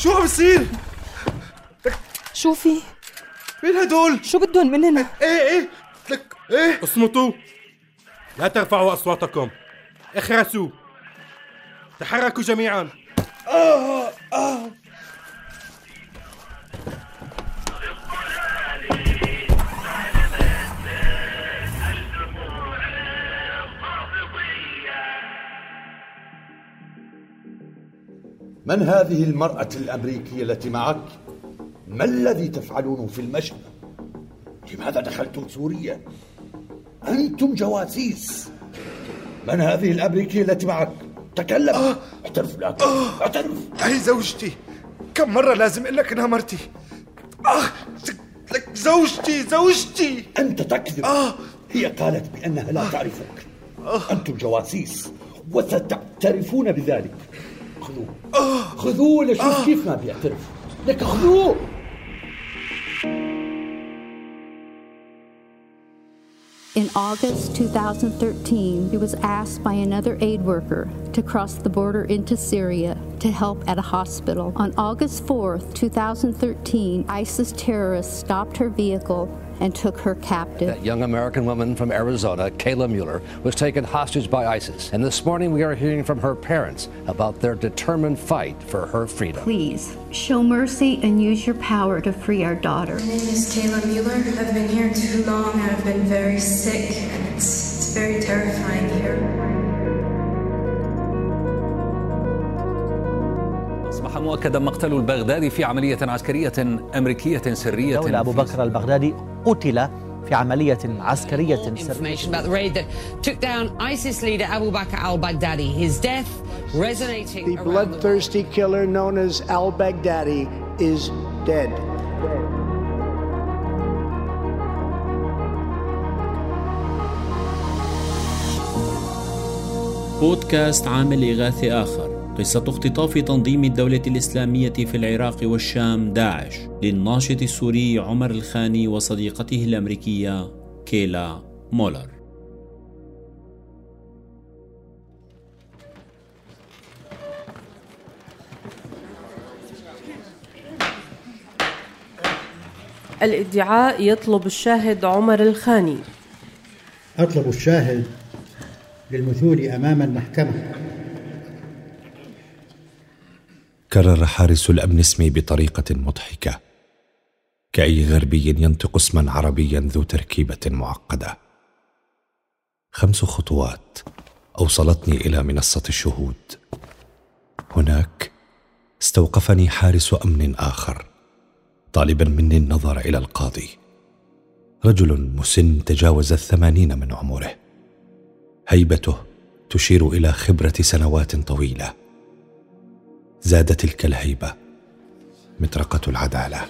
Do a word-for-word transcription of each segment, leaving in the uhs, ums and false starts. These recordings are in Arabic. شو عم بصير؟ شو في؟ مين هدول؟ شو بدهم مننا؟ ايه ايه لك ايه اصمتوا، لا ترفعوا اصواتكم، اخرسوا، تحركوا جميعا. آه آه من هذه المرأة الأمريكية التي معك؟ ما الذي تفعلونه في المشهد؟ لماذا دخلتم سوريا؟ أنتم جواسيس. من هذه الأمريكية التي معك؟ تكلم. آه. اعترف لك. آه. اعترف. هي زوجتي، كم مرة لازم أقول لك إنها مرتي؟ آه. لك زوجتي زوجتي. أنت تكذب. آه. هي قالت بأنها لا تعرفك. آه. أنتم جواسيس وستعترفون بذلك. خذوه آه. خذوه لشوف آه. كيف ما بيعترف. لك خذوه. In August twenty thirteen, he was asked by another aid worker to cross the border into Syria to help at a hospital. On August fourth, twenty thirteen, ISIS terrorists stopped her vehicle and took her captive. That young American woman from Arizona, Kayla Mueller, was taken hostage by ISIS. And this morning we are hearing from her parents about their determined fight for her freedom. Please, show mercy and use your power to free our daughter. My name is Kayla Mueller. I've been here too long. I've been very sick. And it's, it's very terrifying here. أصبح مؤكدا مقتل البغدادي في عملية عسكرية أمريكية سرية. دولة أبو بكر البغدادي قتل في عملية عسكرية سرية. The bloodthirsty killer known as al-Baghdadi is dead. بودكاست عامل إغاثي آخر، قصة اختطاف تنظيم الدولة الإسلامية في العراق والشام داعش للناشط السوري عمر الخاني وصديقته الأمريكية كيلا مولر. الادعاء يطلب الشاهد عمر الخاني. أطلب الشاهد للمثول أمام المحكمة. كرر حارس الأمن اسمي بطريقة مضحكة، كأي غربي ينطق اسما عربيا ذو تركيبة معقدة. خمس خطوات أوصلتني إلى منصة الشهود. هناك استوقفني حارس أمن آخر طالبا مني النظر إلى القاضي، رجل مسن تجاوز الثمانين من عمره، هيبته تشير إلى خبرة سنوات طويلة. زاد تلك الهيبة مطرقة العدالة.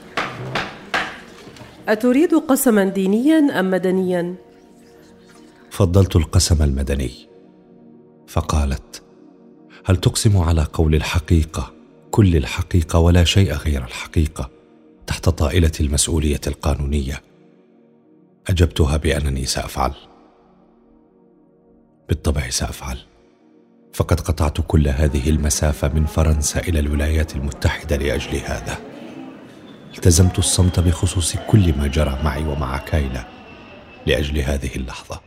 أتريد قسما دينيا أم مدنيا؟ فضلت القسم المدني. فقالت: هل تقسم على قول الحقيقة، كل الحقيقة ولا شيء غير الحقيقة، تحت طائلة المسؤولية القانونية؟ أجبتها بأنني سأفعل. بالطبع سأفعل، فقد قطعت كل هذه المسافة من فرنسا إلى الولايات المتحدة لأجل هذا. التزمت الصمت بخصوص كل ما جرى معي ومع كايلا لأجل هذه اللحظة،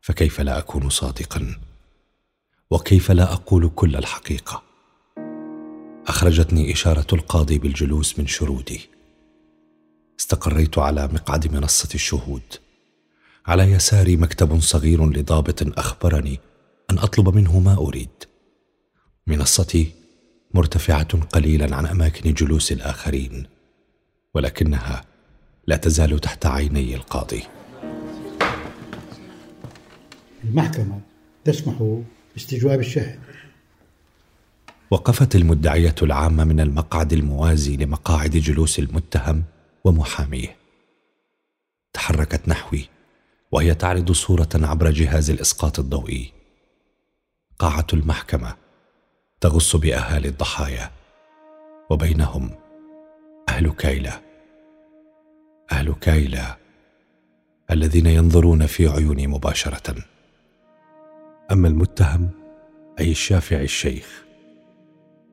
فكيف لا أكون صادقا؟ وكيف لا أقول كل الحقيقة؟ أخرجتني إشارة القاضي بالجلوس من شرودي. استقريت على مقعد منصة الشهود. على يساري مكتب صغير لضابط أخبرني أن أطلب منه ما أريد. منصتي مرتفعة قليلا عن أماكن جلوس الآخرين، ولكنها لا تزال تحت عيني القاضي. المحكمة تسمح باستجواب الشاهد. وقفت المدعية العامة من المقعد الموازي لمقاعد جلوس المتهم ومحاميه. تحركت نحوي وهي تعرض صورة عبر جهاز الإسقاط الضوئي. قاعة المحكمة تغص بأهالي الضحايا، وبينهم أهل كايلا. أهل كايلا الذين ينظرون في عيوني مباشرة. أما المتهم أي الشافعي الشيخ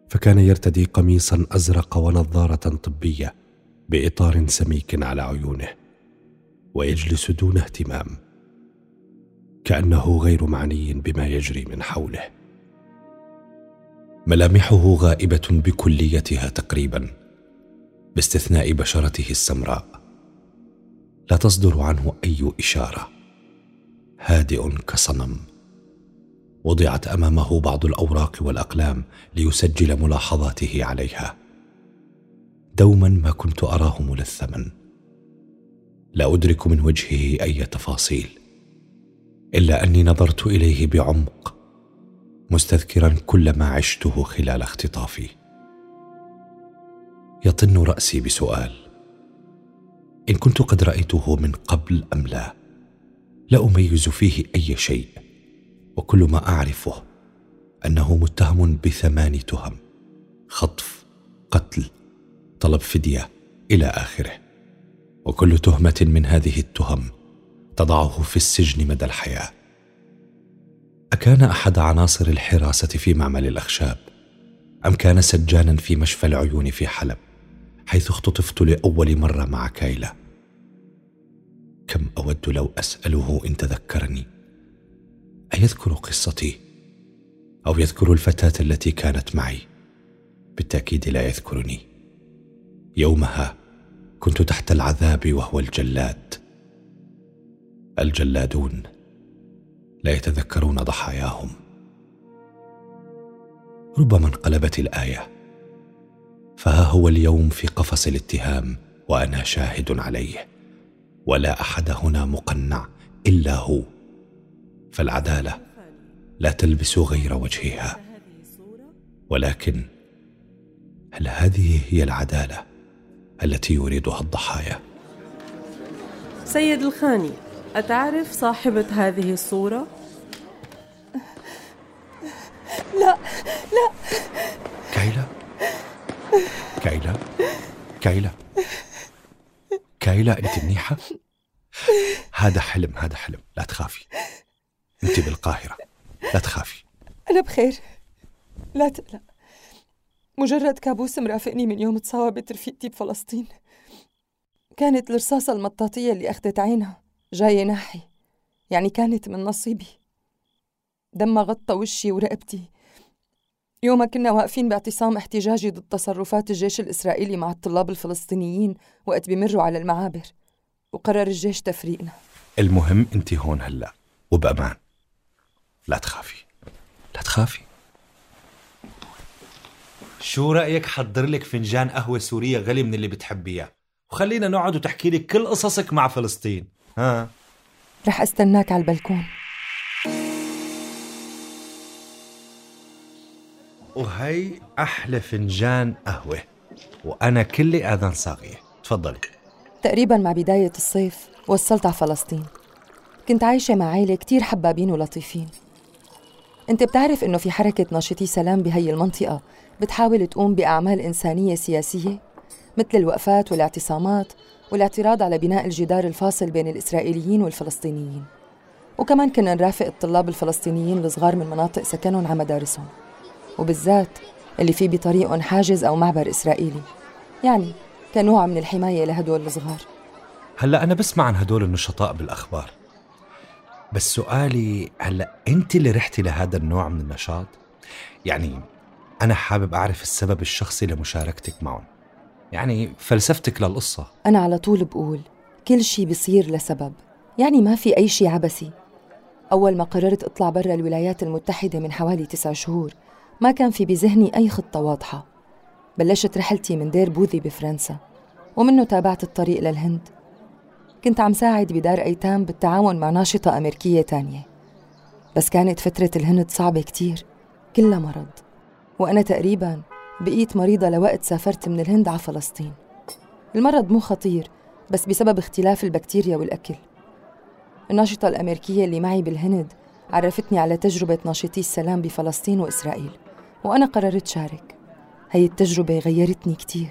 فكان يرتدي قميصا أزرق ونظارة طبية بإطار سميك على عيونه، ويجلس دون اهتمام كأنه غير معني بما يجري من حوله. ملامحه غائبة بكليتها تقريبا، باستثناء بشرته السمراء، لا تصدر عنه أي إشارة، هادئ كصنم. وضعت أمامه بعض الأوراق والأقلام ليسجل ملاحظاته عليها. دوما ما كنت أراه ملثما، لا أدرك من وجهه أي تفاصيل، إلا أني نظرت إليه بعمق، مستذكرا كل ما عشته خلال اختطافي. يطن رأسي بسؤال: إن كنت قد رأيته من قبل أم لا؟ لا أميز فيه أي شيء، وكل ما أعرفه أنه متهم بثماني تهم: خطف، قتل، طلب فدية، إلى آخره. وكل تهمة من هذه التهم تضعه في السجن مدى الحياة. أكان أحد عناصر الحراسة في معمل الأخشاب، أم كان سجانا في مشفى العيون في حلب، حيث اختطفت لأول مرة مع كايلا؟ كم أود لو أسأله إن تذكرني، أيذكر قصتي أو يذكر الفتاة التي كانت معي؟ بالتأكيد لا يذكرني. يومها كنت تحت العذاب وهو الجلاد. الجلادون لا يتذكرون ضحاياهم. ربما انقلبت الآية، فها هو اليوم في قفص الاتهام وأنا شاهد عليه، ولا أحد هنا مقنع إلا هو، فالعدالة لا تلبس غير وجهها. ولكن هل هذه هي العدالة التي يريدها الضحايا؟ سيد الخاني، أتعرف صاحبة هذه الصورة؟ لا لا كايلا كايلا كايلا كايلا، أنت منيحة؟ هذا حلم، هذا حلم، لا تخافي، أنت بالقاهرة، لا تخافي. أنا بخير، لا تقلق، مجرد كابوس مرافقني من يوم تصاوبت رفيقتي بفلسطين. كانت الرصاصة المطاطية اللي أخذت عينها جاية ناحي، يعني كانت من نصيبي. دمها غطى وشي ورقبتي. يومها كنا واقفين باعتصام احتجاجي ضد تصرفات الجيش الإسرائيلي مع الطلاب الفلسطينيين وقت بمروا على المعابر، وقرر الجيش تفريقنا. المهم أنت هون هلأ وبأمان، لا تخافي، لا تخافي. شو رأيك حضر لك فنجان قهوة سورية غلي من اللي بتحبيها، وخلينا نقعد وتحكي لك كل قصصك مع فلسطين؟ ها، رح استناك على البلكون. وهي أحلى فنجان قهوة، وأنا كلي آذان صاغية. تفضلي. تقريبا مع بداية الصيف وصلت على فلسطين. كنت عايشة مع عائلة كتير حبابين ولطيفين. أنت بتعرف إنه في حركة ناشطي سلام بهي المنطقة بتحاول تقوم بأعمال إنسانية سياسية، مثل الوقفات والاعتصامات والاعتراض على بناء الجدار الفاصل بين الإسرائيليين والفلسطينيين. وكمان كنا نرافق الطلاب الفلسطينيين الصغار من مناطق سكنهم على مدارسهم، وبالذات اللي فيه بطريقهم حاجز أو معبر إسرائيلي، يعني كنوع من الحماية لهدول الصغار. هلأ أنا بسمع عن هدول النشطاء بالأخبار، بس سؤالي، هلأ أنت اللي رحتي لهذا النوع من النشاط؟ يعني أنا حابب أعرف السبب الشخصي لمشاركتك معهم، يعني فلسفتك للقصة. أنا على طول بقول كل شي بيصير لسبب، يعني ما في أي شي عبثي. أول ما قررت أطلع برا الولايات المتحدة من حوالي تسع شهور ما كان في بذهني أي خطة واضحة. بلشت رحلتي من دير بوذي بفرنسا، ومنه تابعت الطريق للهند. كنت عم ساعد بدار أيتام بالتعاون مع ناشطة أمريكية تانية، بس كانت فترة الهند صعبة كتير، كلها مرض، وأنا تقريباً بقيت مريضة لوقت سافرت من الهند على فلسطين. المرض مو خطير، بس بسبب اختلاف البكتيريا والأكل. الناشطة الأمريكية اللي معي بالهند عرفتني على تجربة ناشطي السلام بفلسطين وإسرائيل، وأنا قررت شارك. هي التجربة غيرتني كتير.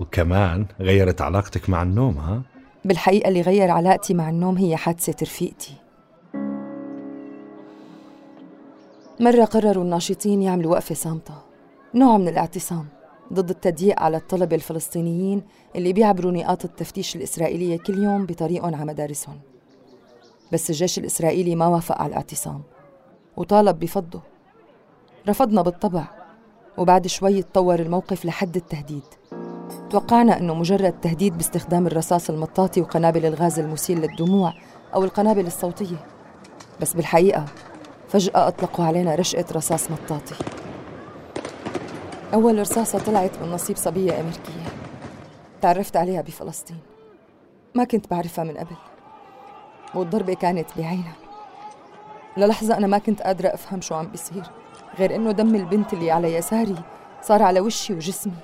وكمان غيرت علاقتك مع النوم. ها؟ بالحقيقة اللي غير علاقتي مع النوم هي حادثة رفيقتي. مرة قرروا الناشطين يعملوا وقفة صامتة، نوع من الاعتصام ضد التضييق على الطلبة الفلسطينيين اللي بيعبروا نقاط التفتيش الإسرائيلية كل يوم بطريقهم على مدارسهم. بس الجيش الإسرائيلي ما وافق على الاعتصام وطالب بفضه. رفضنا بالطبع، وبعد شوي تطور الموقف لحد التهديد. توقعنا أنه مجرد تهديد باستخدام الرصاص المطاطي وقنابل الغاز المسيل للدموع أو القنابل الصوتية، بس بالحقيقة فجأة أطلقوا علينا رشقة رصاص مطاطي. أول رصاصة طلعت من نصيب صبية أمريكية تعرفت عليها بفلسطين، ما كنت بعرفها من قبل، والضربة كانت بعينها. للحظة أنا ما كنت قادرة أفهم شو عم بيصير، غير إنه دم البنت اللي على يساري صار على وشي وجسمي،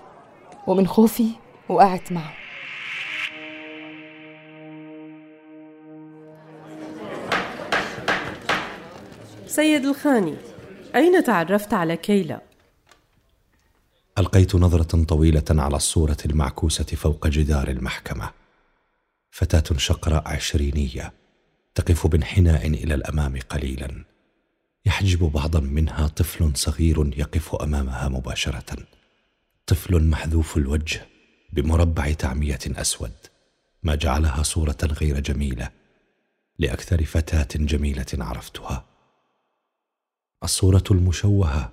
ومن خوفي وقعت معه. سيد الخاني، أين تعرفت على كيلا؟ ألقيت نظرة طويلة على الصورة المعكوسة فوق جدار المحكمة، فتاة شقراء عشرينية تقف بانحناء إلى الأمام قليلا، يحجب بعضا منها طفل صغير يقف أمامها مباشرة، طفل محذوف الوجه بمربع تعمية أسود، ما جعلها صورة غير جميلة لأكثر فتاة جميلة عرفتها. الصورة المشوهة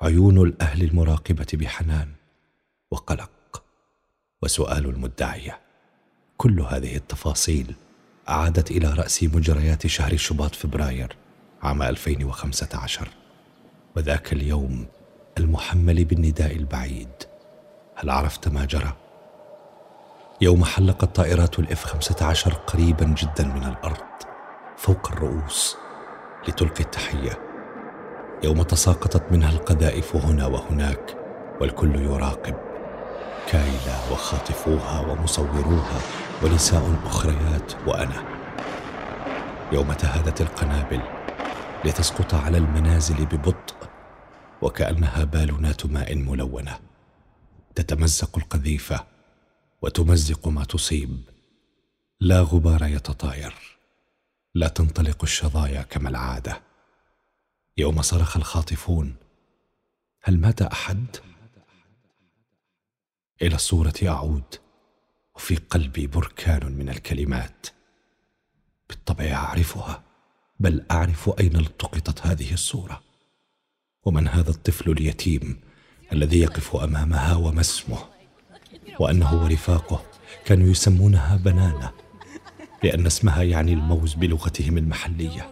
عيون الأهل المراقبة بحنان وقلق وسؤال المدعية. كل هذه التفاصيل عادت إلى رأسي مجريات شهر شباط فبراير عام ألفين وخمسة عشر، وذاك اليوم المحمل بالنداء البعيد: هل عرفت ما جرى؟ يوم حلقت طائرات الإف خمسة عشر قريبا جدا من الأرض فوق الرؤوس لتلقي التحية، يوم تساقطت منها القذائف هنا وهناك والكل يراقب، كايلا وخاطفوها ومصوروها ونساء أخريات وأنا، يوم تهادت القنابل لتسقط على المنازل ببطء وكأنها بالونات ماء ملونة تتمزق القذيفة وتمزق ما تصيب، لا غبار يتطاير، لا تنطلق الشظايا كما العادة. يوم صرخ الخاطفون: هل مات أحد؟ إلى الصورة أعود وفي قلبي بركان من الكلمات. بالطبع أعرفها، بل أعرف أين التقطت هذه الصورة، ومن هذا الطفل اليتيم الذي يقف أمامها، وما اسمه، وأنه ورفاقه كانوا يسمونها بنانة لأن اسمها يعني الموز بلغتهم المحلية.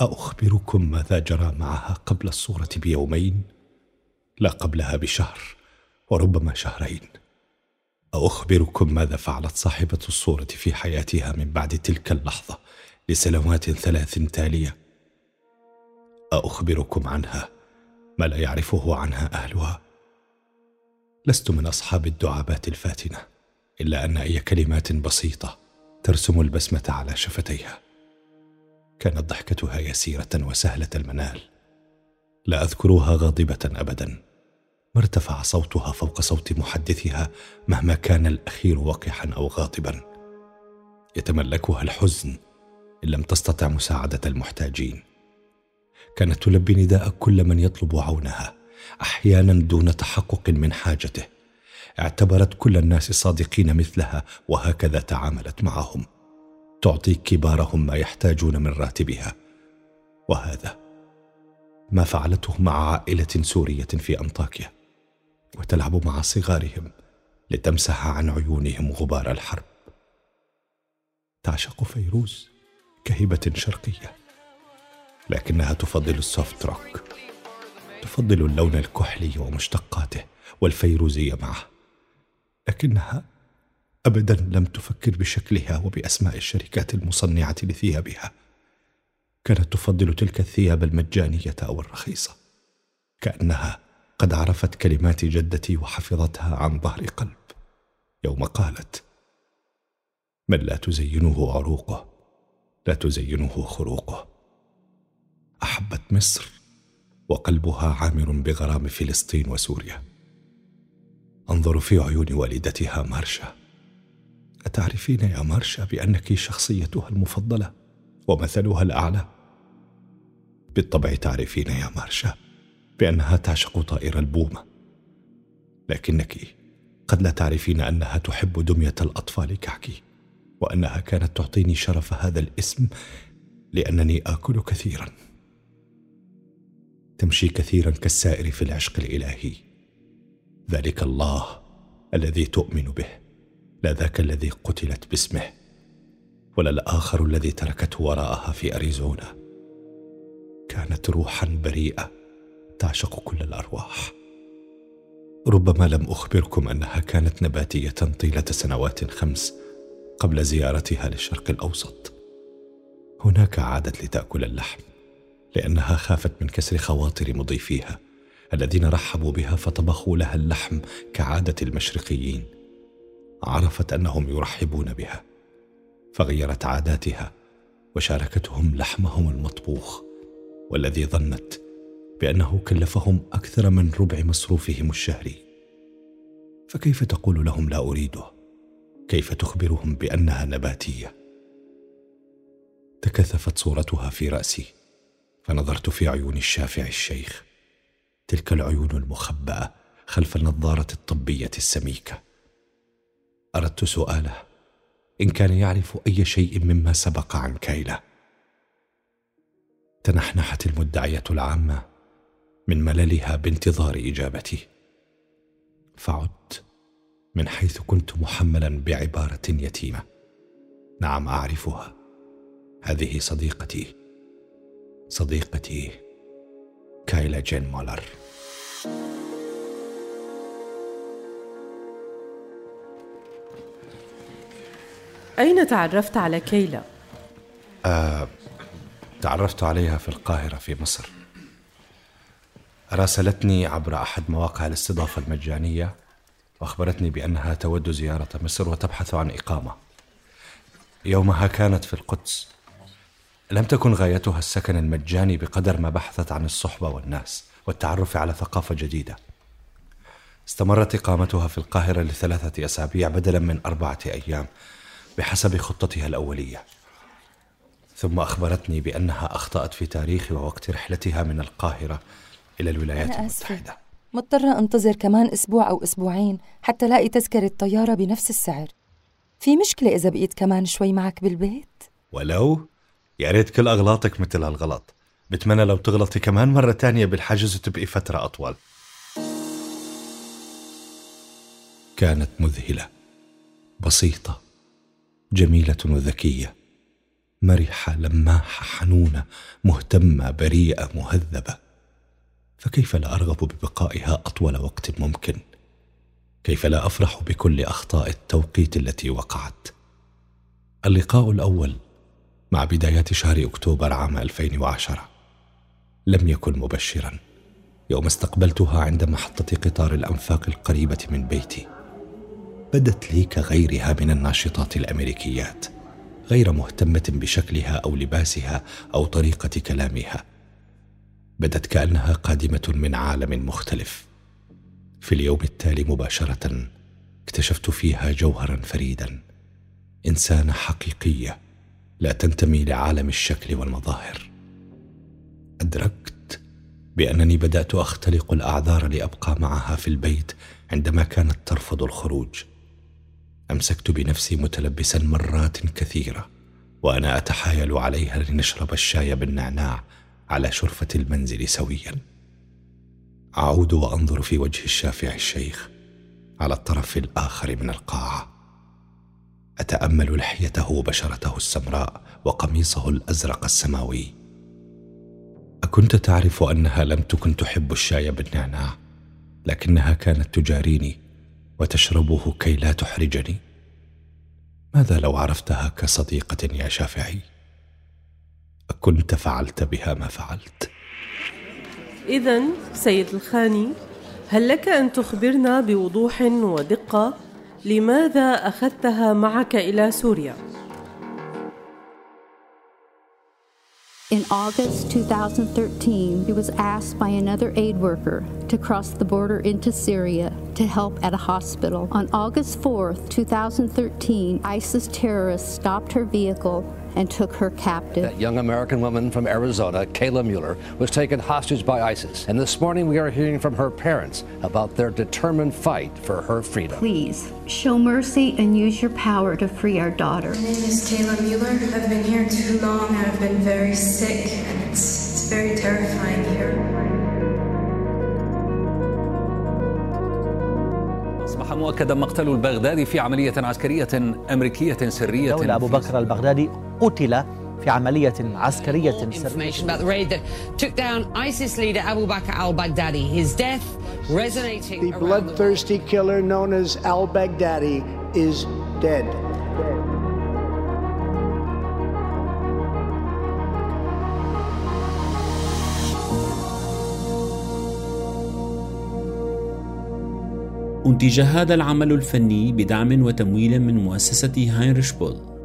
أخبركم ماذا جرى معها قبل الصورة بيومين؟ لا، قبلها بشهر وربما شهرين. أخبركم ماذا فعلت صاحبة الصورة في حياتها من بعد تلك اللحظة لسنوات ثلاث تالية؟ أخبركم عنها ما لا يعرفه عنها أهلها. لست من أصحاب الدعابات الفاتنة، إلا أن أي كلمات بسيطة ترسم البسمة على شفتيها. كانت ضحكتها يسيرة وسهلة المنال، لا أذكرها غاضبة أبدا، ما ارتفع صوتها فوق صوت محدثها مهما كان الأخير وقحا أو غاضبا. يتملكها الحزن إن لم تستطع مساعدة المحتاجين. كانت تلبي نداء كل من يطلب عونها، أحيانا دون تحقق من حاجته. اعتبرت كل الناس صادقين مثلها، وهكذا تعاملت معهم، تعطي كبارهم ما يحتاجون من راتبها. وهذا ما فعلته مع عائلة سورية في أنطاكيا، وتلعب مع صغارهم لتمسح عن عيونهم غبار الحرب. تعشق فيروز كهبة شرقية، لكنها تفضل السوفت روك، تفضل اللون الكحلي ومشتقاته والفيروزية معه، لكنها أبداً لم تفكر بشكلها وبأسماء الشركات المصنعة لثيابها. كانت تفضل تلك الثياب المجانية أو الرخيصة، كأنها قد عرفت كلمات جدتي وحفظتها عن ظهر قلب يوم قالت: من لا تزينه عروقه لا تزينه خروقه. أحبت مصر وقلبها عامر بغرام فلسطين وسوريا. أنظر في عيون والدتها مارشا: أتعرفين يا مارشا بأنك شخصيتها المفضلة ومثلها الأعلى؟ بالطبع تعرفين يا مارشا بأنها تعشق طائر البومة، لكنك قد لا تعرفين أنها تحب دمية الأطفال كعكي، وأنها كانت تعطيني شرف هذا الاسم لأنني آكل كثيرا. تمشي كثيرا كالسائر في العشق الإلهي، ذلك الله الذي تؤمن به، لا ذاك الذي قتلت باسمه، ولا الآخر الذي تركته وراءها في أريزونا. كانت روحا بريئة تعشق كل الأرواح. ربما لم أخبركم أنها كانت نباتية طيلة سنوات خمس قبل زيارتها للشرق الأوسط. هناك عادت لتأكل اللحم لأنها خافت من كسر خواطر مضيفيها الذين رحبوا بها، فطبخوا لها اللحم كعادة المشرقيين. عرفت أنهم يرحبون بها فغيرت عاداتها وشاركتهم لحمهم المطبوخ، والذي ظنت بأنه كلفهم أكثر من ربع مصروفهم الشهري. فكيف تقول لهم لا أريده؟ كيف تخبرهم بأنها نباتية؟ تكثفت صورتها في رأسي، فنظرت في عيون الشافعي الشيخ، تلك العيون المخبأة خلف النظارة الطبية السميكة. أردت سؤاله إن كان يعرف أي شيء مما سبق عن كايلا. تنحنحت المدعية العامة من مللها بانتظار إجابتي، فعدت من حيث كنت محملا بعبارة يتيمة. نعم أعرفها، هذه صديقتي، صديقتي كايلا جين مولر. أين تعرفت على كايلا؟ آه، تعرفت عليها في القاهرة في مصر. راسلتني عبر أحد مواقع الاستضافة المجانية وأخبرتني بأنها تود زيارة مصر وتبحث عن إقامة. يومها كانت في القدس. لم تكن غايتها السكن المجاني بقدر ما بحثت عن الصحبة والناس والتعرف على ثقافة جديدة. استمرت إقامتها في القاهرة لثلاثة أسابيع بدلا من أربعة أيام بحسب خطتها الأولية، ثم أخبرتني بأنها أخطأت في تاريخ ووقت رحلتها من القاهرة إلى الولايات المتحدة. أنا مضطرة أنتظر كمان أسبوع أو أسبوعين حتى لاقي تذكرة الطيارة بنفس السعر. في مشكلة إذا بقيت كمان شوي معك بالبيت؟ ولو؟ يا ريت كل أغلاطك مثل هالغلط. بتمنى لو تغلطي كمان مرة تانية بالحجز وتبقي فترة أطول. كانت مذهلة، بسيطة، جميلة وذكية، مرحة، لماحة، حنونة، مهتمة، بريئة، مهذبة. فكيف لا أرغب ببقائها أطول وقت ممكن؟ كيف لا أفرح بكل أخطاء التوقيت التي وقعت؟ اللقاء الأول مع بداية شهر أكتوبر عام ألفين وعشرة لم يكن مبشرا يوم استقبلتها عند محطة قطار الأنفاق القريبة من بيتي. بدت لي كغيرها من الناشطات الأمريكيات غير مهتمة بشكلها أو لباسها أو طريقة كلامها. بدت كأنها قادمة من عالم مختلف. في اليوم التالي مباشرة اكتشفت فيها جوهرا فريدا، إنسانة حقيقية لا تنتمي لعالم الشكل والمظاهر. أدركت بأنني بدأت أختلق الأعذار لأبقى معها في البيت عندما كانت ترفض الخروج. أمسكت بنفسي متلبسا مرات كثيرة وأنا أتحايل عليها لنشرب الشاي بالنعناع على شرفة المنزل سويا. أعود وأنظر في وجه الشافعي الشيخ على الطرف الآخر من القاعة، أتأمل لحيته وبشرته السمراء وقميصه الأزرق السماوي. أكنت تعرف أنها لم تكن تحب الشاي بالنعناع، لكنها كانت تجاريني وتشربه كي لا تحرجني؟ ماذا لو عرفتها كصديقة يا شافعي؟ أكنت فعلت بها ما فعلت؟ إذن سيد الخاني، هل لك أن تخبرنا بوضوح ودقة لماذا أخذتها معك إلى سوريا؟ In August twenty thirteen, he was asked by another aid worker to cross the border into Syria to help at a hospital. On August fourth, two thousand thirteen, ISIS terrorists stopped her vehicle and took her captive. That young American woman from Arizona, Kayla Mueller, was taken hostage by ISIS. And this morning we are hearing from her parents about their determined fight for her freedom. Please, show mercy and use your power to free our daughter. My name is Kayla Mueller. I've been here too long. I've been very sick. And it's, it's very terrifying here. أصبح مؤكدا مقتل البغدادي في عملية عسكرية أمريكية سرية. قتل أبو بكر البغدادي قتل في عملية عسكرية سرية. أنتج هذا العمل الفني بدعم وتمويل من مؤسسة هاينريش بول.